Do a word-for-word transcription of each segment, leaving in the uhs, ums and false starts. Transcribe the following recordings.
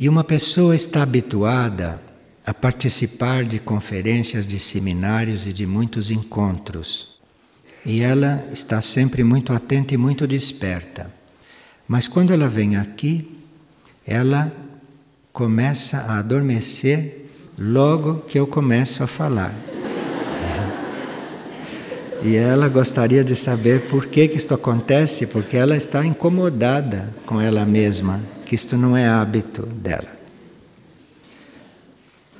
E uma pessoa está habituada a participar de conferências, de seminários e de muitos encontros. E ela está sempre muito atenta e muito desperta. Mas quando ela vem aqui, ela começa a adormecer logo que eu começo a falar. E ela gostaria de saber por que que isto acontece, porque ela está incomodada com ela mesma, que isto não é hábito dela.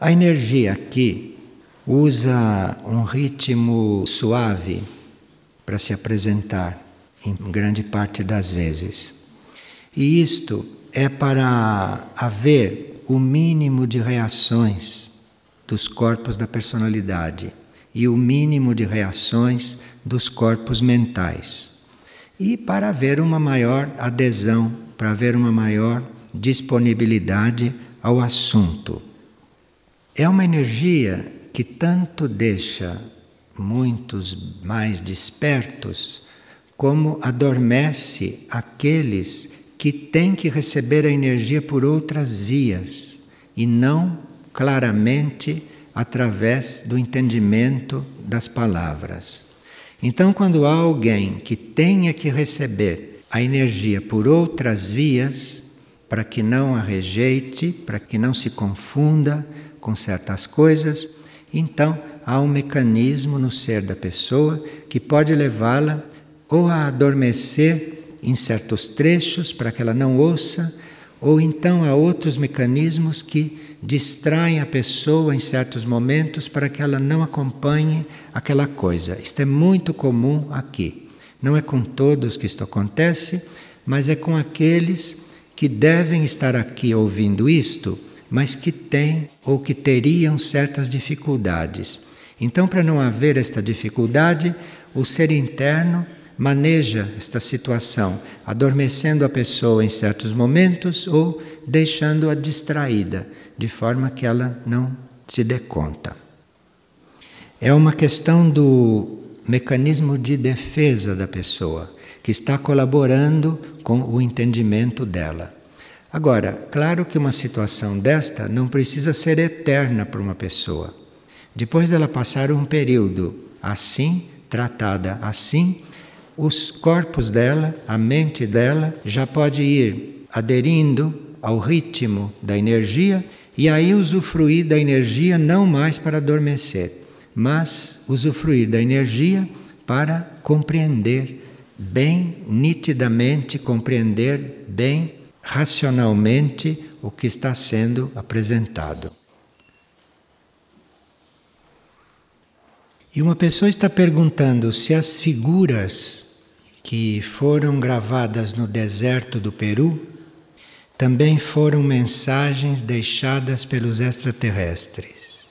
A energia aqui usa um ritmo suave para se apresentar, em grande parte das vezes. E isto é para haver o mínimo de reações dos corpos da personalidade e o mínimo de reações dos corpos mentais. E para haver uma maior adesão, para haver uma maior disponibilidade ao assunto. É uma energia que tanto deixa muitos mais despertos, como adormece aqueles que têm que receber a energia por outras vias e não claramente através do entendimento das palavras. Então, quando há alguém que tenha que receber a energia por outras vias, para que não a rejeite, para que não se confunda com certas coisas, então há um mecanismo no ser da pessoa que pode levá-la ou a adormecer em certos trechos para que ela não ouça, ou então há outros mecanismos que distraem a pessoa em certos momentos para que ela não acompanhe aquela coisa. Isto é muito comum aqui. Não é com todos que isto acontece, mas é com aqueles que devem estar aqui ouvindo isto, mas que têm ou que teriam certas dificuldades. Então, para não haver esta dificuldade, o ser interno maneja esta situação, adormecendo a pessoa em certos momentos ou deixando-a distraída, de forma que ela não se dê conta. É uma questão do mecanismo de defesa da pessoa, que está colaborando com o entendimento dela. Agora, claro que uma situação desta não precisa ser eterna para uma pessoa. Depois dela passar um período assim, tratada assim, os corpos dela, a mente dela, já pode ir aderindo ao ritmo da energia e aí usufruir da energia não mais para adormecer, mas usufruir da energia para compreender bem, nitidamente, compreender bem, racionalmente, o que está sendo apresentado. E uma pessoa está perguntando se as figuras que foram gravadas no deserto do Peru também foram mensagens deixadas pelos extraterrestres.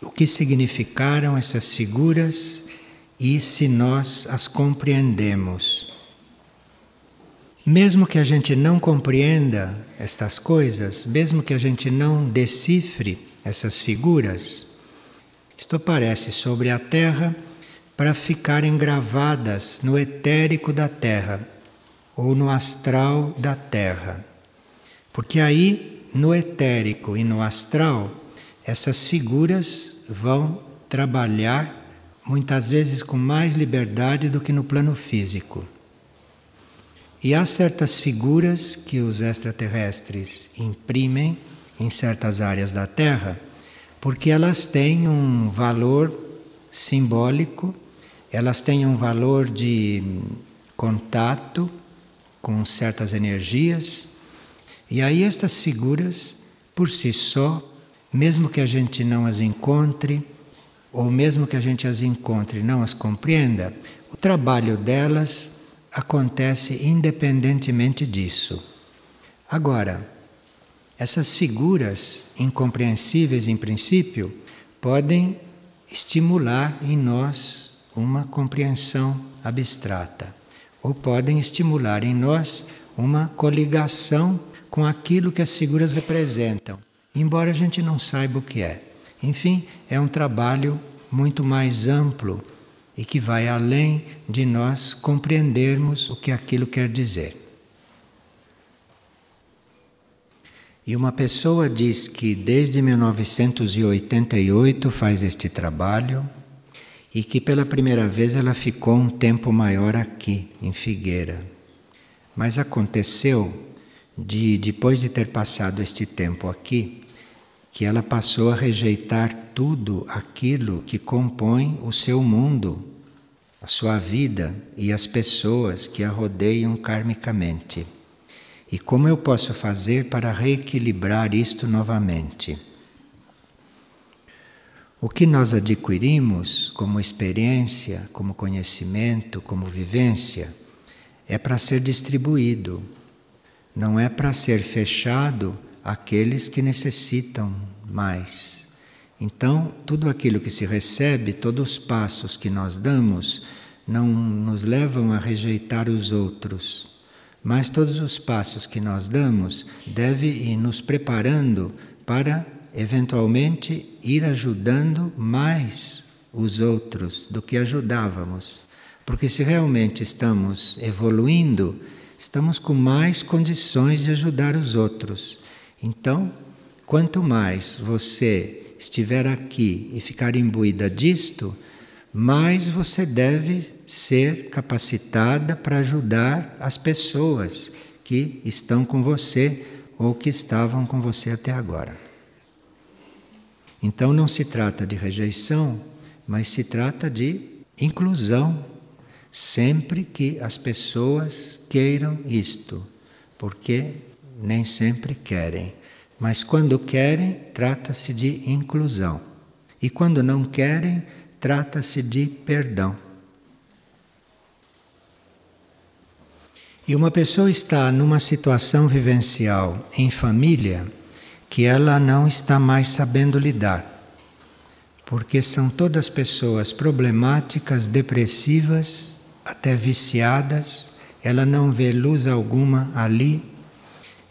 O que significaram essas figuras e se nós as compreendemos? Mesmo que a gente não compreenda estas coisas, mesmo que a gente não decifre essas figuras, isto aparece sobre a Terra para ficarem gravadas no etérico da Terra ou no astral da Terra. Porque aí, no etérico e no astral, essas figuras vão trabalhar muitas vezes com mais liberdade do que no plano físico. E há certas figuras que os extraterrestres imprimem em certas áreas da Terra, porque elas têm um valor simbólico. Elas têm um valor de contato com certas energias. E aí estas figuras, por si só, mesmo que a gente não as encontre, ou mesmo que a gente as encontre e não as compreenda, o trabalho delas acontece independentemente disso. Agora, essas figuras, incompreensíveis em princípio, podem estimular em nós uma compreensão abstrata, ou podem estimular em nós uma coligação com aquilo que as figuras representam, embora a gente não saiba o que é. Enfim, é um trabalho muito mais amplo e que vai além de nós compreendermos o que aquilo quer dizer. E uma pessoa diz que desde mil novecentos e oitenta e oito faz este trabalho e que pela primeira vez ela ficou um tempo maior aqui, em Figueira. Mas aconteceu de, depois de ter passado este tempo aqui, que ela passou a rejeitar tudo aquilo que compõe o seu mundo, a sua vida e as pessoas que a rodeiam karmicamente. E como eu posso fazer para reequilibrar isto novamente? O que nós adquirimos como experiência, como conhecimento, como vivência, é para ser distribuído, não é para ser fechado àqueles que necessitam mais. Então, tudo aquilo que se recebe, todos os passos que nós damos, não nos levam a rejeitar os outros. Mas todos os passos que nós damos devem ir nos preparando para, eventualmente, ir ajudando mais os outros do que ajudávamos. Porque se realmente estamos evoluindo, estamos com mais condições de ajudar os outros. Então, quanto mais você estiver aqui e ficar imbuída disto, mais você deve ser capacitada para ajudar as pessoas que estão com você ou que estavam com você até agora. Então não se trata de rejeição, mas se trata de inclusão, sempre que as pessoas queiram isto, porque nem sempre querem. Mas quando querem, trata-se de inclusão. E quando não querem, trata-se de perdão. E uma pessoa está numa situação vivencial em família que ela não está mais sabendo lidar. Porque são todas pessoas problemáticas, depressivas, até viciadas. Ela não vê luz alguma ali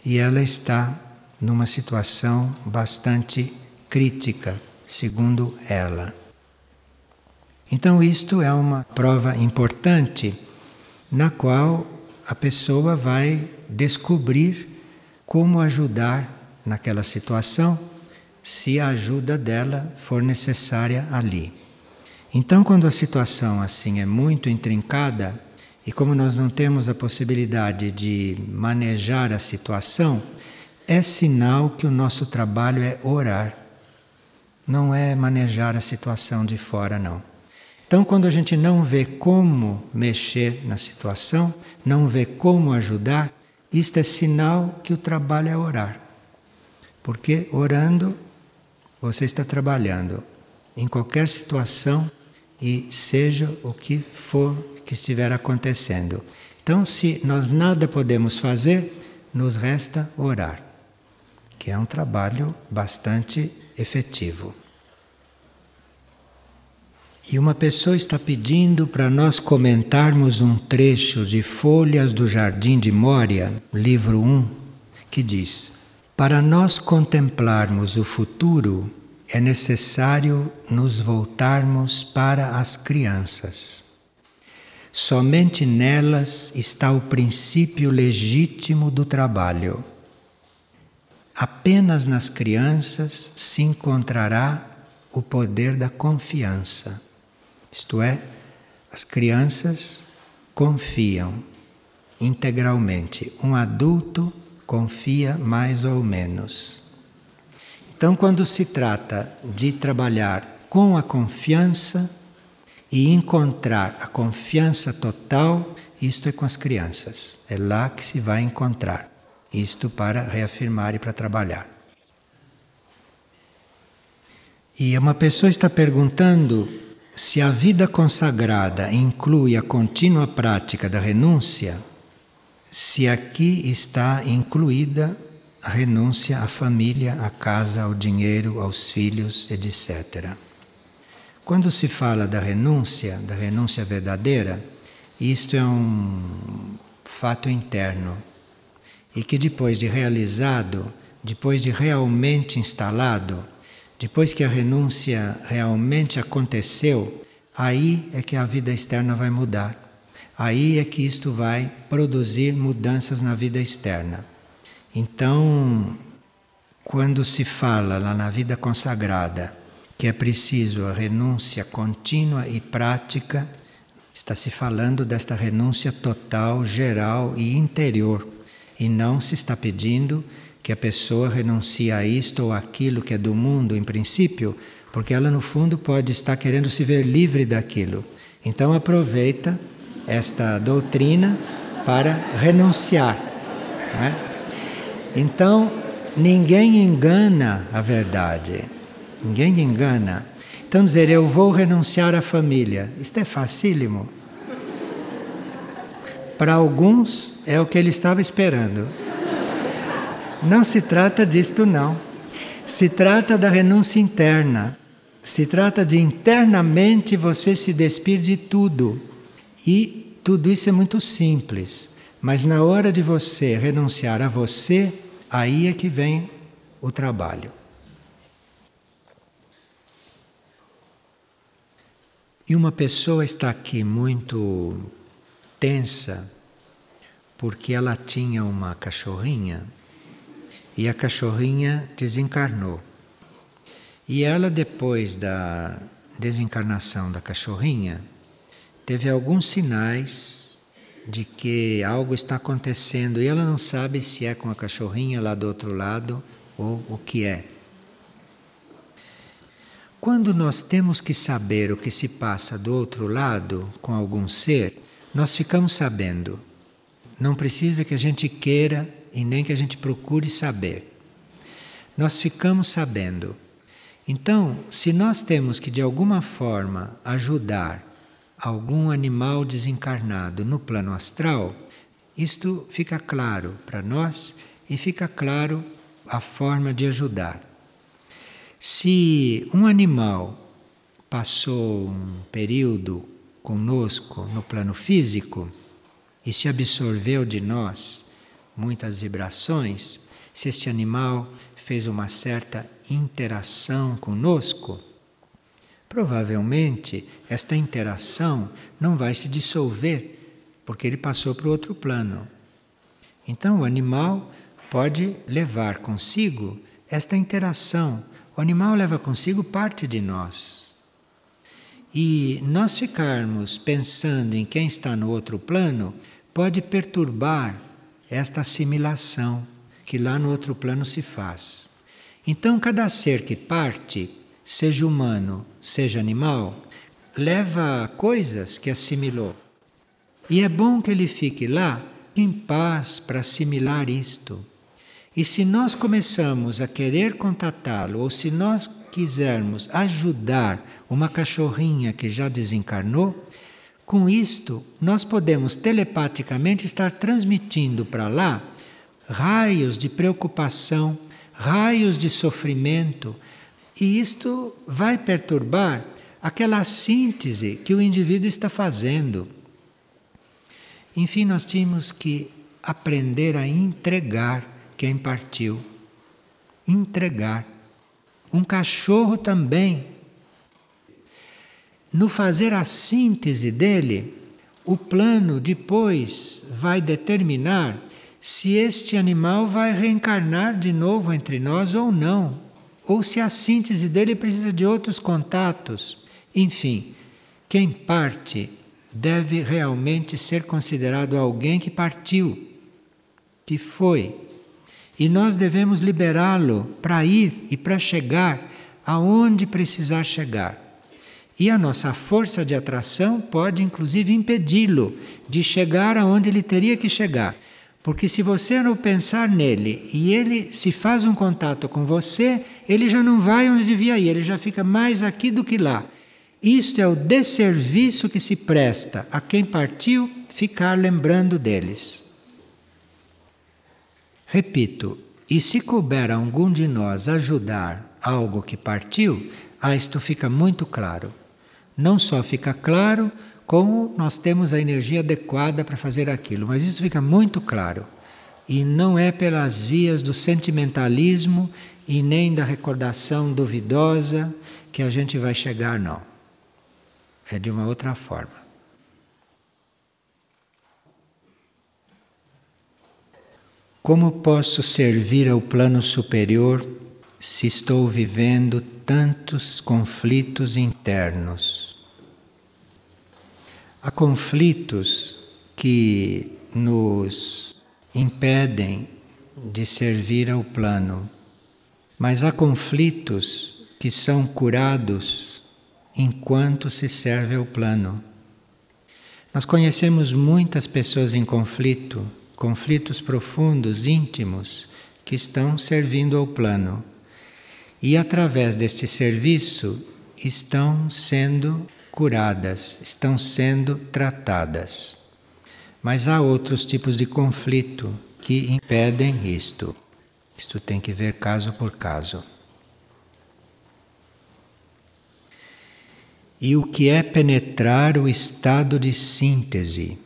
e ela está numa situação bastante crítica, segundo ela. Então isto é uma prova importante na qual a pessoa vai descobrir como ajudar naquela situação, se a ajuda dela for necessária ali. Então, quando a situação assim é muito intrincada e como nós não temos a possibilidade de manejar a situação, é sinal que o nosso trabalho é orar, não é manejar a situação de fora, não. Então, quando a gente não vê como mexer na situação, não vê como ajudar, isto é sinal que o trabalho é orar. Porque orando, você está trabalhando em qualquer situação e seja o que for que estiver acontecendo. Então, se nós nada podemos fazer, nos resta orar, que é um trabalho bastante efetivo. E uma pessoa está pedindo para nós comentarmos um trecho de Folhas do Jardim de Mória, livro um, que diz: para nós contemplarmos o futuro, é necessário nos voltarmos para as crianças. Somente nelas está o princípio legítimo do trabalho. Apenas nas crianças se encontrará o poder da confiança. Isto é, as crianças confiam integralmente. Um adulto confia mais ou menos. Então, quando se trata de trabalhar com a confiança e encontrar a confiança total, isto é com as crianças. É lá que se vai encontrar. Isto para reafirmar e para trabalhar. E uma pessoa está perguntando se a vida consagrada inclui a contínua prática da renúncia, se aqui está incluída a renúncia à família, à casa, ao dinheiro, aos filhos, etcétera. Quando se fala da renúncia, da renúncia verdadeira, isto é um fato interno. E que depois de realizado, depois de realmente instalado, depois que a renúncia realmente aconteceu, aí é que a vida externa vai mudar. Aí é que isto vai produzir mudanças na vida externa. Então, quando se fala lá na vida consagrada que é preciso a renúncia contínua e prática, está se falando desta renúncia total, geral e interior, e não se está pedindo que a pessoa renuncie a isto ou aquilo que é do mundo em princípio, porque ela no fundo pode estar querendo se ver livre daquilo. Então aproveita esta doutrina para renunciar, não é? Então ninguém engana a verdade. Ninguém engana. Então dizer, eu vou renunciar à família, isto é facílimo. Para alguns é o que ele estava esperando. Não se trata disto não. Se trata da renúncia interna. Se trata de internamente você se despir de tudo. E tudo isso é muito simples. Mas na hora de você renunciar a você, aí é que vem o trabalho. E uma pessoa está aqui muito tensa porque ela tinha uma cachorrinha e a cachorrinha desencarnou. E ela, depois da desencarnação da cachorrinha, teve alguns sinais de que algo está acontecendo e ela não sabe se é com a cachorrinha lá do outro lado ou o que é. Quando nós temos que saber o que se passa do outro lado com algum ser, nós ficamos sabendo. Não precisa que a gente queira e nem que a gente procure saber. Nós ficamos sabendo. Então, se nós temos que de alguma forma ajudar algum animal desencarnado no plano astral, isto fica claro para nós e fica claro a forma de ajudar. Se um animal passou um período conosco no plano físico e se absorveu de nós muitas vibrações, se esse animal fez uma certa interação conosco, provavelmente esta interação não vai se dissolver porque ele passou para o outro plano. Então o animal pode levar consigo esta interação. O animal leva consigo parte de nós. E nós ficarmos pensando em quem está no outro plano pode perturbar esta assimilação que lá no outro plano se faz. Então, cada ser que parte, seja humano, seja animal, leva coisas que assimilou. E é bom que ele fique lá em paz para assimilar isto. E se nós começamos a querer contatá-lo, ou se nós quisermos ajudar uma cachorrinha que já desencarnou, com isto nós podemos telepaticamente estar transmitindo para lá raios de preocupação, raios de sofrimento, e isto vai perturbar aquela síntese que o indivíduo está fazendo. Enfim, nós tínhamos que aprender a entregar quem partiu, entregar. Um cachorro também. No fazer a síntese dele, o plano depois vai determinar se este animal vai reencarnar de novo entre nós ou não, ou se a síntese dele precisa de outros contatos. Enfim, quem parte deve realmente ser considerado alguém que partiu, que foi. E nós devemos liberá-lo para ir e para chegar aonde precisar chegar. E a nossa força de atração pode inclusive impedi-lo de chegar aonde ele teria que chegar. Porque se você não pensar nele e ele se faz um contato com você, ele já não vai onde devia ir, ele já fica mais aqui do que lá. Isto é o desserviço que se presta a quem partiu ficar lembrando deles. Repito, e se couber a algum de nós ajudar algo que partiu, ah, isto fica muito claro. Não só fica claro, como nós temos a energia adequada para fazer aquilo, mas isso fica muito claro. E não é pelas vias do sentimentalismo e nem da recordação duvidosa que a gente vai chegar, não. É de uma outra forma. Como posso servir ao plano superior se estou vivendo tantos conflitos internos? Há conflitos que nos impedem de servir ao plano, mas há conflitos que são curados enquanto se serve ao plano. Nós conhecemos muitas pessoas em conflito, conflitos profundos, íntimos, que estão servindo ao plano. E através deste serviço estão sendo curadas, estão sendo tratadas. Mas há outros tipos de conflito que impedem isto. Isto tem que ver caso por caso. E o que é penetrar o estado de síntese?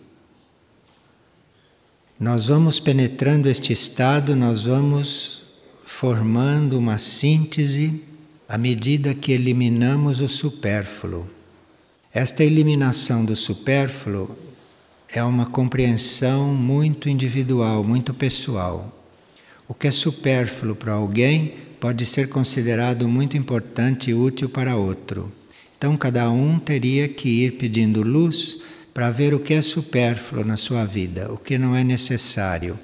Nós vamos penetrando este estado, nós vamos formando uma síntese à medida que eliminamos o supérfluo. Esta eliminação do supérfluo é uma compreensão muito individual, muito pessoal. O que é supérfluo para alguém pode ser considerado muito importante e útil para outro. Então cada um teria que ir pedindo luz para ver o que é supérfluo na sua vida, o que não é necessário.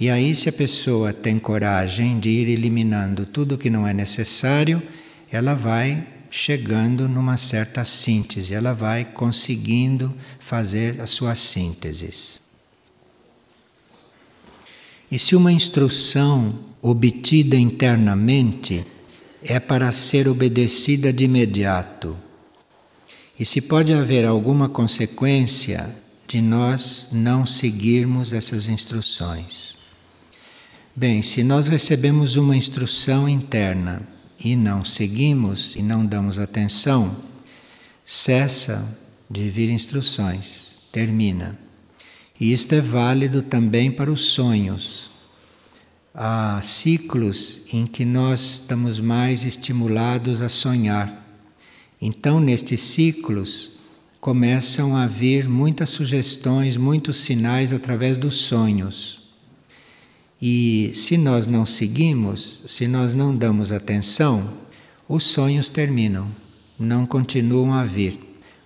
E aí, se a pessoa tem coragem de ir eliminando tudo o que não é necessário, ela vai chegando numa certa síntese, ela vai conseguindo fazer as suas sínteses. E se uma instrução obtida internamente é para ser obedecida de imediato, e se pode haver alguma consequência de nós não seguirmos essas instruções? Bem, se nós recebemos uma instrução interna e não seguimos e não damos atenção, cessa de vir instruções, termina. E isto é válido também para os sonhos. Há ciclos em que nós estamos mais estimulados a sonhar. Então, nestes ciclos, começam a vir muitas sugestões, muitos sinais através dos sonhos. E se nós não seguimos, se nós não damos atenção, os sonhos terminam, não continuam a vir.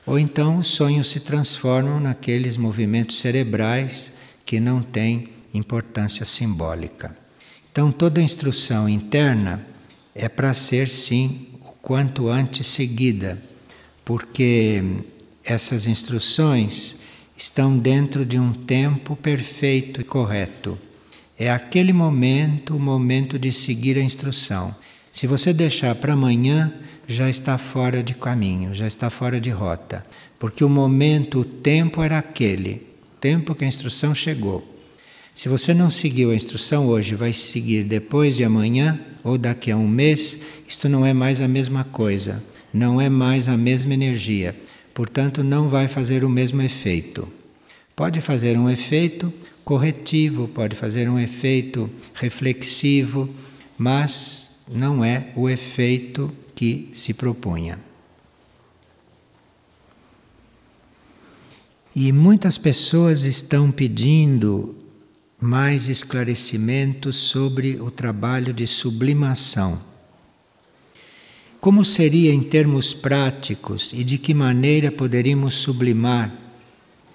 Ou então os sonhos se transformam naqueles movimentos cerebrais que não têm importância simbólica. Então toda instrução interna é para ser, sim, o quanto antes seguida, porque essas instruções estão dentro de um tempo perfeito e correto. É aquele momento, o momento de seguir a instrução. Se você deixar para amanhã, já está fora de caminho, já está fora de rota. Porque o momento, o tempo era aquele, o tempo que a instrução chegou. Se você não seguiu a instrução hoje, vai seguir depois de amanhã ou daqui a um mês, isto não é mais a mesma coisa, não é mais a mesma energia. Portanto, não vai fazer o mesmo efeito. Pode fazer um efeito corretivo, pode fazer um efeito reflexivo, mas não é o efeito que se propunha. E muitas pessoas estão pedindo mais esclarecimentos sobre o trabalho de sublimação. Como seria em termos práticos e de que maneira poderíamos sublimar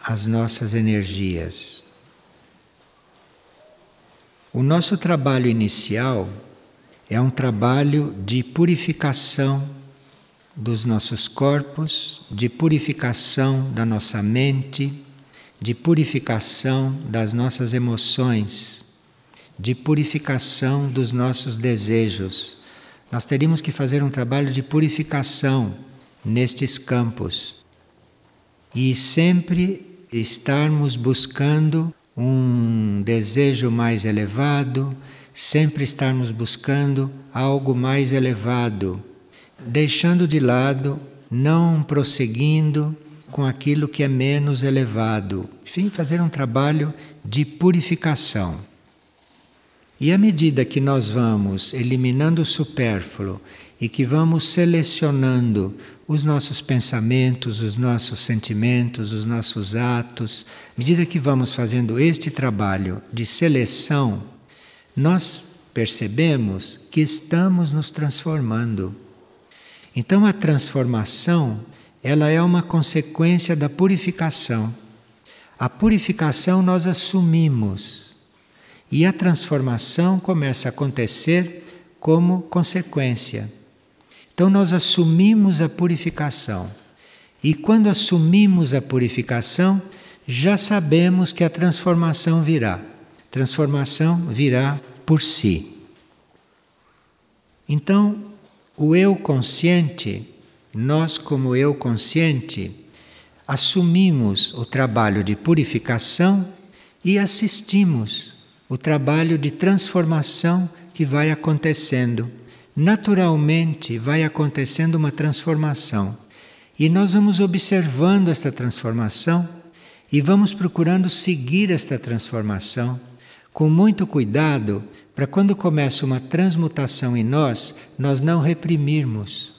as nossas energias? O nosso trabalho inicial é um trabalho de purificação dos nossos corpos, de purificação da nossa mente, de purificação das nossas emoções, de purificação dos nossos desejos. Nós teríamos que fazer um trabalho de purificação nestes campos e sempre estarmos buscando um desejo mais elevado, sempre estarmos buscando algo mais elevado, deixando de lado, não prosseguindo com aquilo que é menos elevado. Enfim, fazer um trabalho de purificação. E à medida que nós vamos eliminando o supérfluo e que vamos selecionando os nossos pensamentos, os nossos sentimentos, os nossos atos, à medida que vamos fazendo este trabalho de seleção, nós percebemos que estamos nos transformando. Então a transformação, ela é uma consequência da purificação. A purificação nós assumimos e a transformação começa a acontecer como consequência. Então nós assumimos a purificação e quando assumimos a purificação já sabemos que a transformação virá. Transformação virá por si. Então, o eu consciente, nós como eu consciente, assumimos o trabalho de purificação e assistimos o trabalho de transformação que vai acontecendo. Naturalmente vai acontecendo uma transformação e nós vamos observando esta transformação e vamos procurando seguir esta transformação com muito cuidado, para quando começa uma transmutação em nós, nós não reprimirmos,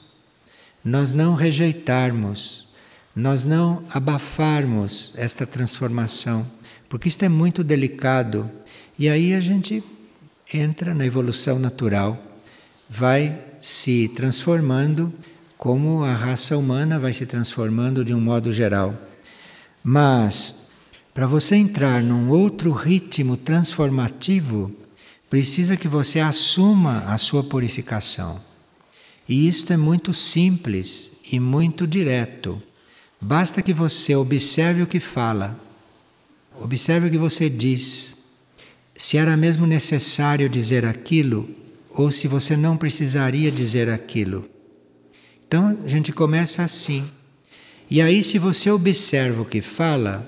nós não rejeitarmos, nós não abafarmos esta transformação, porque isto é muito delicado. E aí a gente entra na evolução natural, vai se transformando como a raça humana vai se transformando de um modo geral. Mas para você entrar num outro ritmo transformativo, precisa que você assuma a sua purificação. E isto é muito simples e muito direto. Basta que você observe o que fala, observe o que você diz, se era mesmo necessário dizer aquilo ou se você não precisaria dizer aquilo. Então a gente começa assim. E aí, se você observa o que fala,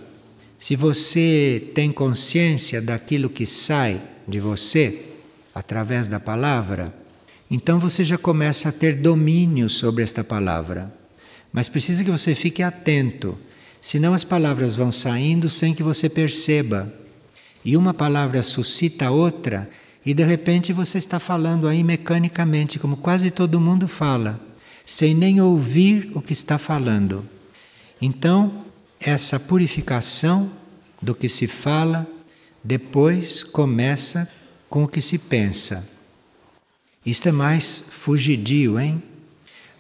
se você tem consciência daquilo que sai de você através da palavra, então você já começa a ter domínio sobre esta palavra. Mas precisa que você fique atento, senão as palavras vão saindo sem que você perceba. E uma palavra suscita outra e de repente você está falando aí mecanicamente, como quase todo mundo fala, sem nem ouvir o que está falando. Então, essa purificação do que se fala depois começa com o que se pensa. Isto é mais fugidio, hein?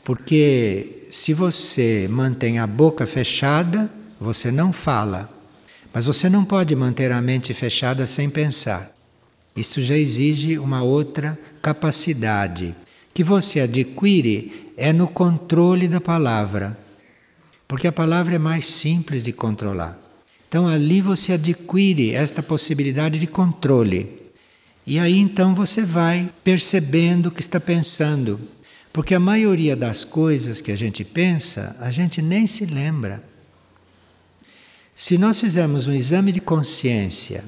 Porque se você mantém a boca fechada, você não fala. Mas você não pode manter a mente fechada sem pensar. Isto já exige uma outra capacidade, que você adquire é no controle da palavra. Porque a palavra é mais simples de controlar. Então ali você adquire esta possibilidade de controle. E aí então você vai percebendo o que está pensando. Porque a maioria das coisas que a gente pensa, a gente nem se lembra. Se nós fizermos um exame de consciência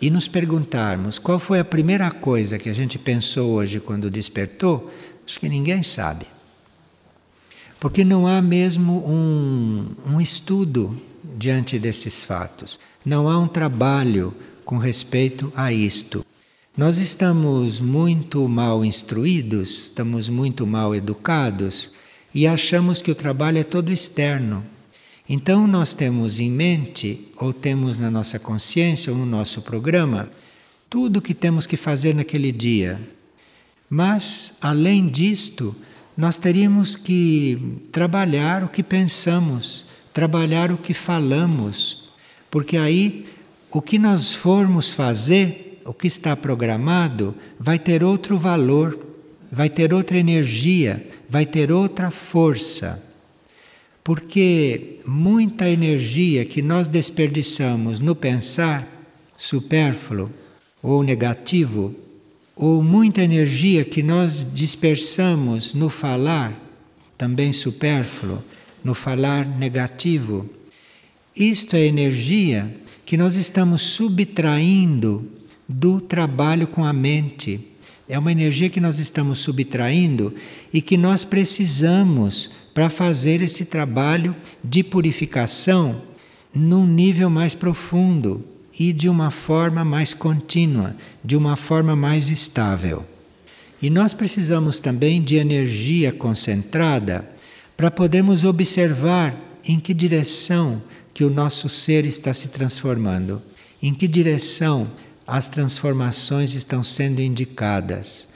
e nos perguntarmos qual foi a primeira coisa que a gente pensou hoje quando despertou, acho que ninguém sabe. Porque não há mesmo um, um estudo diante desses fatos. Não há um trabalho com respeito a isto. Nós estamos muito mal instruídos, estamos muito mal educados e achamos que o trabalho é todo externo. Então nós temos em mente, ou temos na nossa consciência, ou no nosso programa, tudo o que temos que fazer naquele dia. Mas, além disto, nós teríamos que trabalhar o que pensamos, trabalhar o que falamos, porque aí o que nós formos fazer, o que está programado, vai ter outro valor, vai ter outra energia, vai ter outra força. Porque muita energia que nós desperdiçamos no pensar supérfluo ou negativo, ou muita energia que nós dispersamos no falar, também supérfluo, no falar negativo. Isto é energia que nós estamos subtraindo do trabalho com a mente. É uma energia que nós estamos subtraindo e que nós precisamos para fazer esse trabalho de purificação num nível mais profundo e de uma forma mais contínua, de uma forma mais estável. E nós precisamos também de energia concentrada para podermos observar em que direção que o nosso ser está se transformando, em que direção as transformações estão sendo indicadas.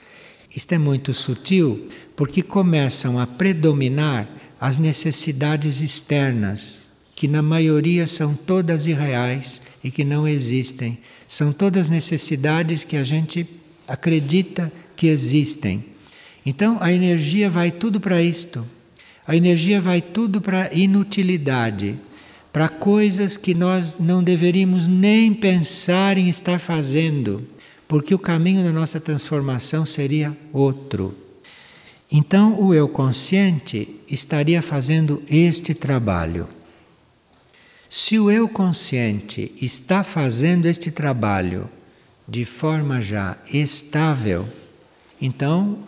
Isto é muito sutil, porque começam a predominar as necessidades externas, que na maioria são todas irreais e que não existem. São todas necessidades que a gente acredita que existem. Então a energia vai tudo para isto. A energia vai tudo para inutilidade, para coisas que nós não deveríamos nem pensar em estar fazendo, porque o caminho da nossa transformação seria outro. Então o eu consciente estaria fazendo este trabalho. Se o eu consciente está fazendo este trabalho de forma já estável, então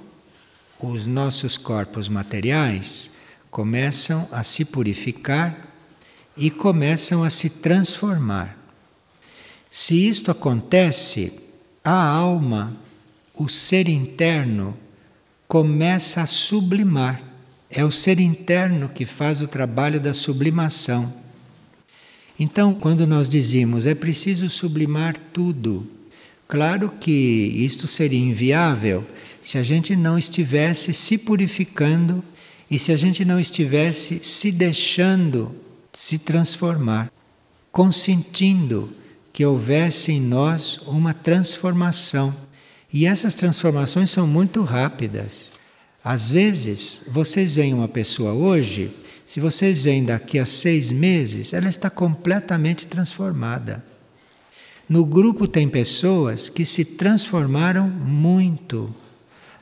os nossos corpos materiais começam a se purificar e começam a se transformar. Se isto acontece, a alma, o ser interno, começa a sublimar. É o ser interno que faz o trabalho da sublimação. Então, quando nós dizemos é preciso sublimar tudo, claro que isto seria inviável se a gente não estivesse se purificando e se a gente não estivesse se deixando se transformar, consentindo que houvesse em nós uma transformação. E essas transformações são muito rápidas. Às vezes, vocês veem uma pessoa hoje, se vocês veem daqui a seis meses, ela está completamente transformada. No grupo tem pessoas que se transformaram muito,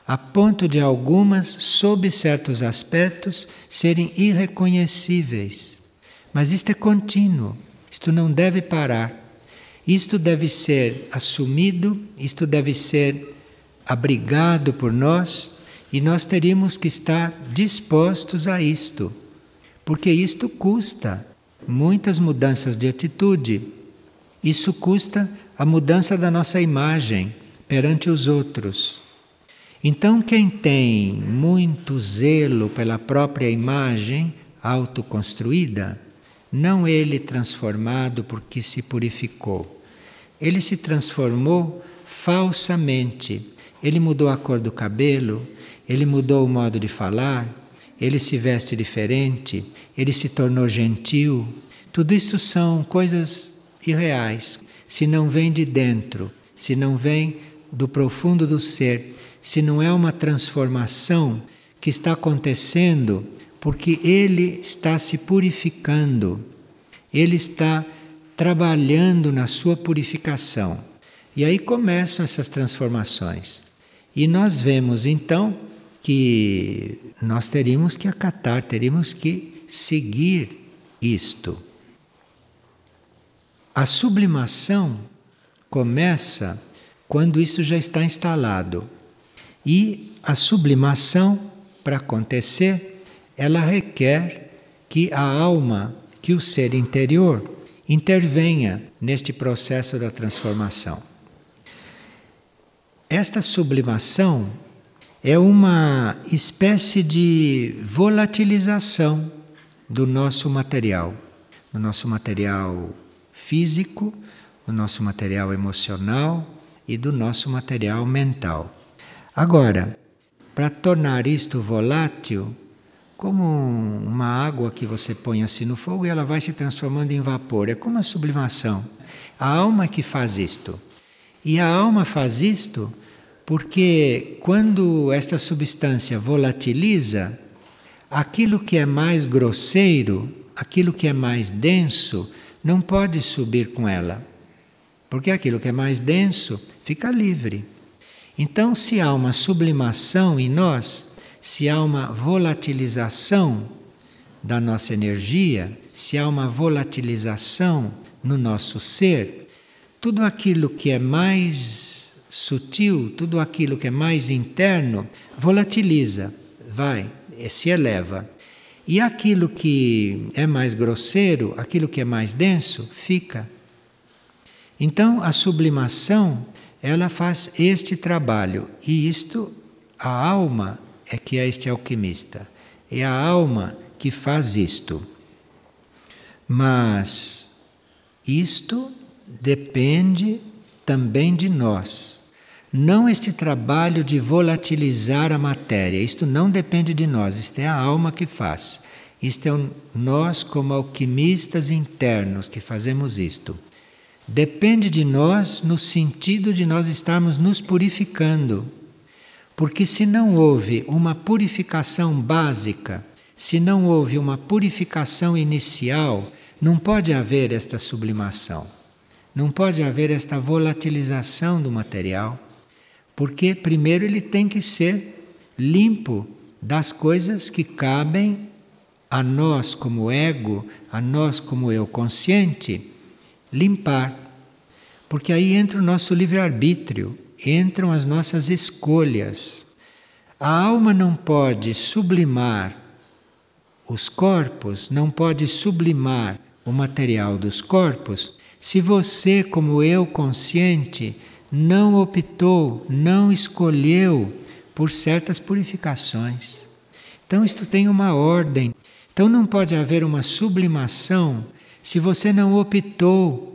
a ponto de algumas, sob certos aspectos, serem irreconhecíveis. Mas isto é contínuo, isto não deve parar. Isto deve ser assumido, isto deve ser abrigado por nós, e nós teríamos que estar dispostos a isto, porque isto custa muitas mudanças de atitude. Isso custa a mudança da nossa imagem perante os outros. Então, quem tem muito zelo pela própria imagem autoconstruída, não ele transformado porque se purificou. Ele se transformou falsamente. Ele mudou a cor do cabelo, ele mudou o modo de falar, ele se veste diferente, ele se tornou gentil. Tudo isso são coisas irreais. Se não vem de dentro, se não vem do profundo do ser, se não é uma transformação que está acontecendo porque ele está se purificando, ele está trabalhando na sua purificação. E aí começam essas transformações. E nós vemos então que nós teríamos que acatar, teríamos que seguir isto. A sublimação começa quando isso já está instalado. E a sublimação, para acontecer, ela requer que a alma, que o ser interior, intervenha neste processo da transformação. Esta sublimação é uma espécie de volatilização do nosso material, do nosso material físico, do nosso material emocional e do nosso material mental. Agora, para tornar isto volátil, como uma água que você põe assim no fogo e ela vai se transformando em vapor, é como a sublimação. A alma que faz isto. E a alma faz isto porque quando esta substância volatiliza, aquilo que é mais grosseiro, aquilo que é mais denso, não pode subir com ela. Porque aquilo que é mais denso fica livre. Então, se há uma sublimação em nós, se há uma volatilização da nossa energia, se há uma volatilização no nosso ser, tudo aquilo que é mais sutil, tudo aquilo que é mais interno, volatiliza, vai, se eleva. E aquilo que é mais grosseiro, aquilo que é mais denso, fica. Então, a sublimação, ela faz este trabalho, e isto, a alma é que é este alquimista, é a alma que faz isto. Mas isto depende também de nós. Não este trabalho de volatilizar a matéria, isto não depende de nós, isto é a alma que faz. Isto é um, nós como alquimistas internos que fazemos isto. Depende de nós no sentido de nós estarmos nos purificando. Porque se não houve uma purificação básica, se não houve uma purificação inicial, não pode haver esta sublimação. Não pode haver esta volatilização do material. Porque primeiro ele tem que ser limpo das coisas que cabem a nós como ego, a nós como eu consciente, limpar. Porque aí entra o nosso livre-arbítrio. Entram as nossas escolhas. A alma não pode sublimar os corpos, não pode sublimar o material dos corpos, se você, como eu consciente, não optou, não escolheu por certas purificações. Então isto tem uma ordem. Então não pode haver uma sublimação se você não optou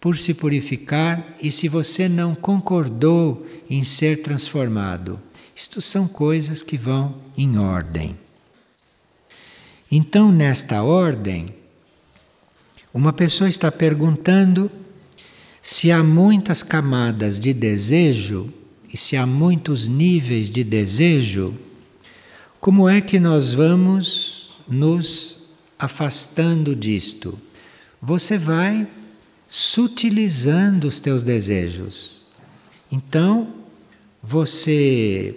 por se purificar e se você não concordou em ser transformado. Isto são coisas que vão em ordem. Então, nesta ordem, uma pessoa está perguntando se há muitas camadas de desejo e se há muitos níveis de desejo, como é que nós vamos nos afastando disto? Você vai sutilizando os teus desejos. Então, você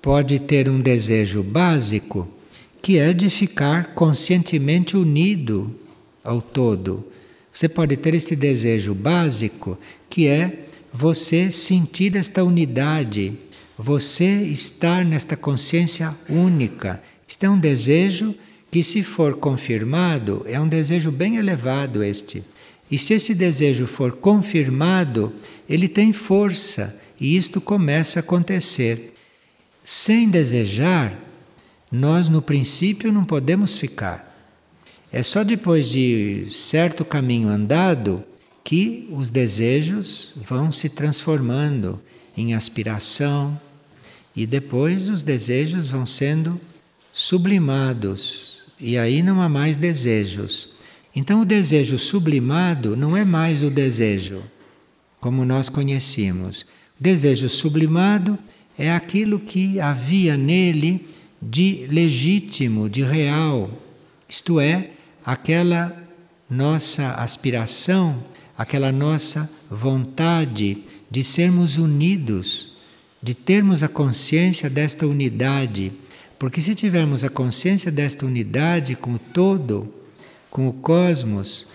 pode ter um desejo básico, que é de ficar conscientemente unido ao todo. Você pode ter este desejo básico, que é você sentir esta unidade, você estar nesta consciência única. Este é um desejo que, se for confirmado, é um desejo bem elevado este. E se esse desejo for confirmado, ele tem força e isto começa a acontecer. Sem desejar, nós no princípio não podemos ficar. É só depois de certo caminho andado que os desejos vão se transformando em aspiração e depois os desejos vão sendo sublimados e aí não há mais desejos. Então o desejo sublimado não é mais o desejo, como nós conhecíamos. O desejo sublimado é aquilo que havia nele de legítimo, de real. Isto é, aquela nossa aspiração, aquela nossa vontade de sermos unidos, de termos a consciência desta unidade. Porque se tivermos a consciência desta unidade com o todo, com o cosmos,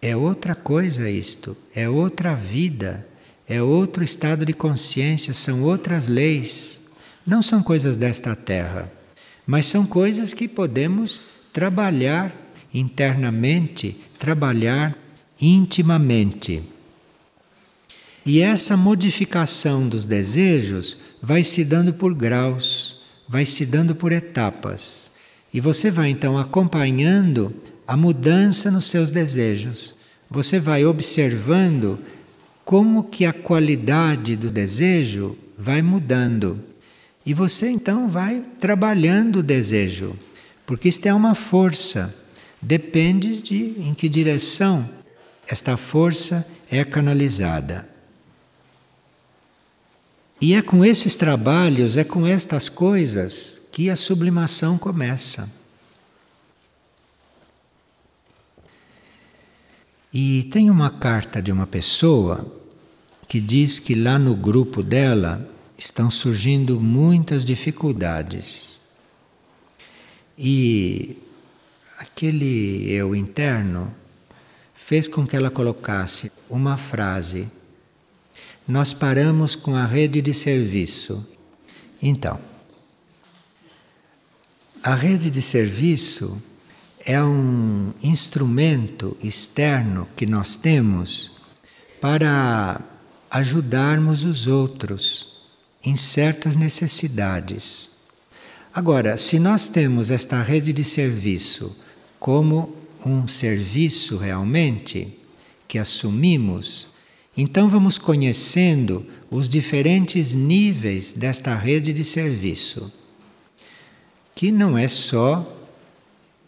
é outra coisa isto, é outra vida, é outro estado de consciência, são outras leis. Não são coisas desta terra, mas são coisas que podemos trabalhar internamente, trabalhar intimamente. E essa modificação dos desejos vai se dando por graus, vai se dando por etapas. E você vai então acompanhando a mudança nos seus desejos. Você vai observando como que a qualidade do desejo vai mudando. E você então vai trabalhando o desejo, porque isto é uma força. Depende de em que direção esta força é canalizada. E é com esses trabalhos, é com estas coisas que a sublimação começa. E tem uma carta de uma pessoa que diz que lá no grupo dela estão surgindo muitas dificuldades. E aquele eu interno fez com que ela colocasse uma frase: nós paramos com a rede de serviço. Então, a rede de serviço é um instrumento externo que nós temos para ajudarmos os outros em certas necessidades. Agora, se nós temos esta rede de serviço como um serviço realmente que assumimos, Então vamos conhecendo os diferentes níveis desta rede de serviço, que não é só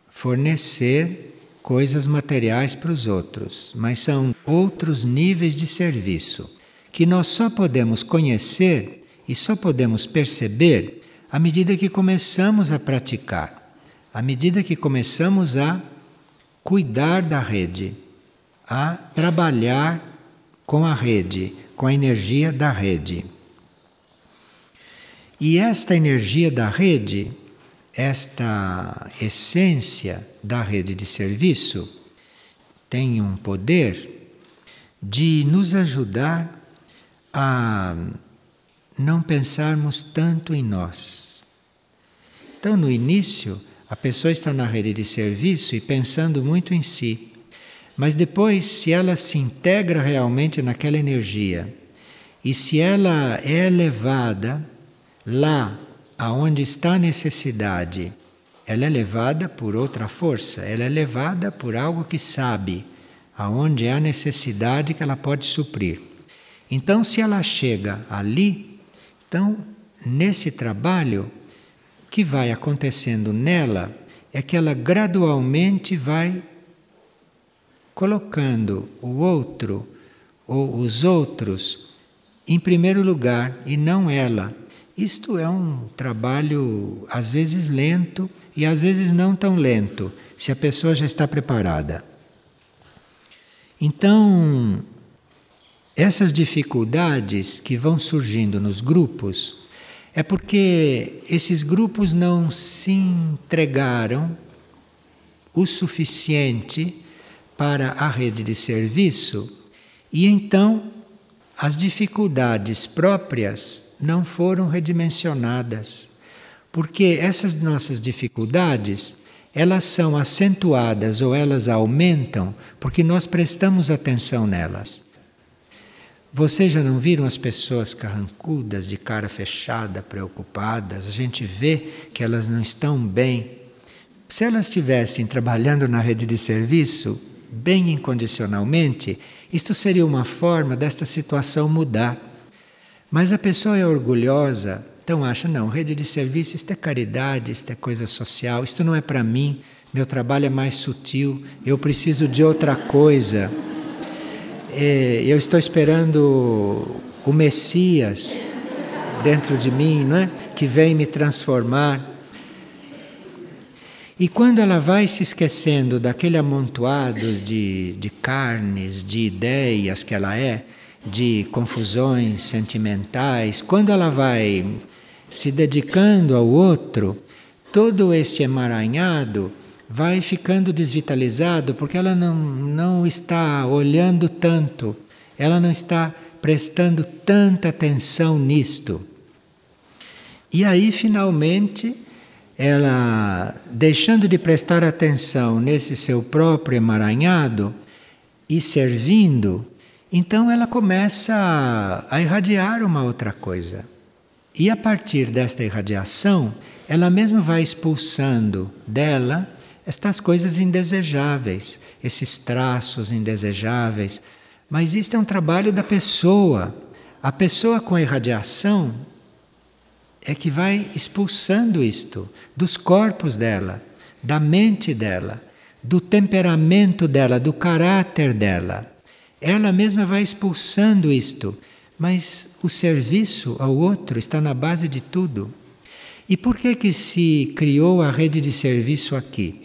fornecer coisas materiais para os outros, mas são outros níveis de serviço que nós só podemos conhecer e só podemos perceber à medida que começamos a praticar, à medida que começamos a cuidar da rede, a trabalhar com a rede, com a energia da rede. E esta energia da rede, esta essência da rede de serviço, tem um poder de nos ajudar a não pensarmos tanto em nós. Então, no início, a pessoa está na rede de serviço e pensando muito em si. Mas depois, se ela se integra realmente naquela energia, e se ela é elevada lá aonde está a necessidade, ela é levada por outra força, ela é levada por algo que sabe aonde é a necessidade que ela pode suprir. Então, se ela chega ali, então, nesse trabalho, o que vai acontecendo nela é que ela gradualmente vai colocando o outro ou os outros em primeiro lugar e não ela. Isto é um trabalho, às vezes, lento e, às vezes, não tão lento, se a pessoa já está preparada. Então, essas dificuldades que vão surgindo nos grupos é porque esses grupos não se entregaram o suficiente para a rede de serviço e, então, as dificuldades próprias não foram redimensionadas, porque essas nossas dificuldades, elas são acentuadas ou elas aumentam porque nós prestamos atenção nelas. Vocês já não viram as pessoas carrancudas, de cara fechada, preocupadas? A gente vê que elas não estão bem. Se elas estivessem trabalhando na rede de serviço, bem incondicionalmente, isto seria uma forma desta situação mudar. Mas a pessoa é orgulhosa, então acha, não, rede de serviço, isto é caridade, isto é coisa social, isto não é para mim, meu trabalho é mais sutil, eu preciso de outra coisa. É, eu estou esperando o Messias dentro de mim, não é? Que vem me transformar. E quando ela vai se esquecendo daquele amontoado de, de carnes, de ideias que ela é, de confusões sentimentais, quando ela vai se dedicando ao outro, todo esse emaranhado vai ficando desvitalizado porque ela não, não está olhando tanto, ela não está prestando tanta atenção nisto. E aí, finalmente, ela, deixando de prestar atenção nesse seu próprio emaranhado e servindo, então ela começa a irradiar uma outra coisa. E a partir desta irradiação, ela mesma vai expulsando dela estas coisas indesejáveis, esses traços indesejáveis. Mas isto é um trabalho da pessoa. A pessoa com a irradiação é que vai expulsando isto dos corpos dela, da mente dela, do temperamento dela, do caráter dela. Ela mesma vai expulsando isto, mas o serviço ao outro está na base de tudo. E por que que se criou a rede de serviço aqui?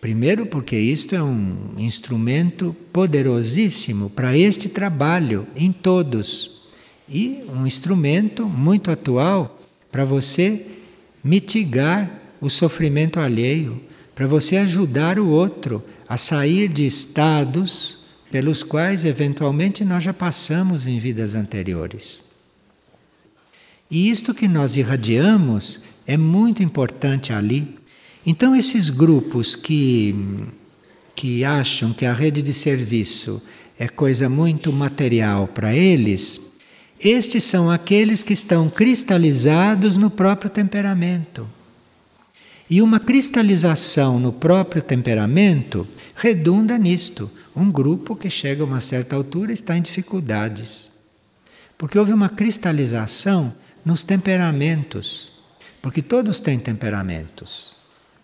Primeiro, porque isto é um instrumento poderosíssimo para este trabalho em todos. E um instrumento muito atual para você mitigar o sofrimento alheio, para você ajudar o outro a sair de estados pelos quais, eventualmente, nós já passamos em vidas anteriores. E isto que nós irradiamos é muito importante ali. Então, esses grupos que, que acham que a rede de serviço é coisa muito material para eles, estes são aqueles que estão cristalizados no próprio temperamento. E uma cristalização no próprio temperamento redunda nisto. Um grupo que chega a uma certa altura está em dificuldades. Porque houve uma cristalização nos temperamentos. Porque todos têm temperamentos.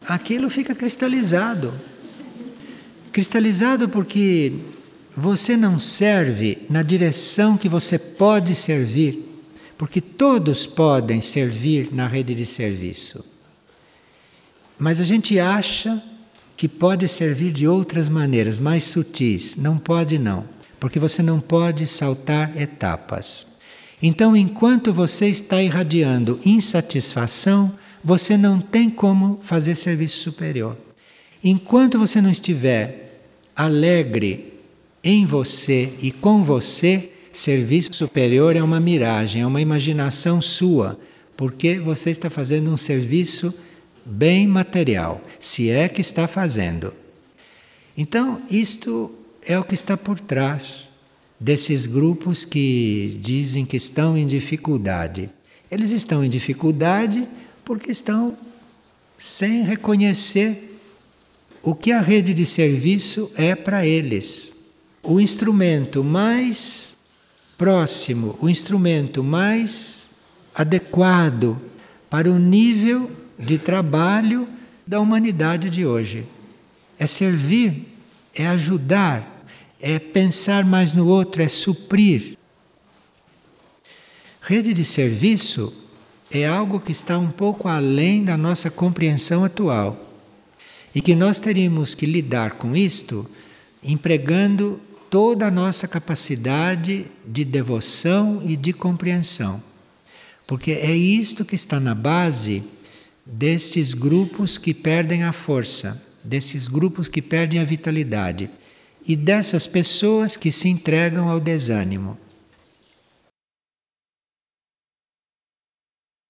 Aquilo fica cristalizado. Cristalizado porque você não serve na direção que você pode servir. Porque todos podem servir na rede de serviço. Mas a gente acha que pode servir de outras maneiras, mais sutis. Não pode não, porque você não pode saltar etapas. Então, enquanto você está irradiando insatisfação, você não tem como fazer serviço superior. Enquanto você não estiver alegre em você e com você, serviço superior é uma miragem, é uma imaginação sua, porque você está fazendo um serviço bem material, se é que está fazendo. Então, isto é o que está por trás desses grupos que dizem que estão em dificuldade. Eles estão em dificuldade porque estão sem reconhecer o que a rede de serviço é para eles. O instrumento mais próximo, o instrumento mais adequado para o nível de trabalho da humanidade de hoje. É servir, é ajudar, é pensar mais no outro, é suprir. Rede de serviço é algo que está um pouco além da nossa compreensão atual e que nós teríamos que lidar com isto empregando toda a nossa capacidade de devoção e de compreensão. Porque é isto que está na base destes grupos que perdem a força, desses grupos que perdem a vitalidade e dessas pessoas que se entregam ao desânimo.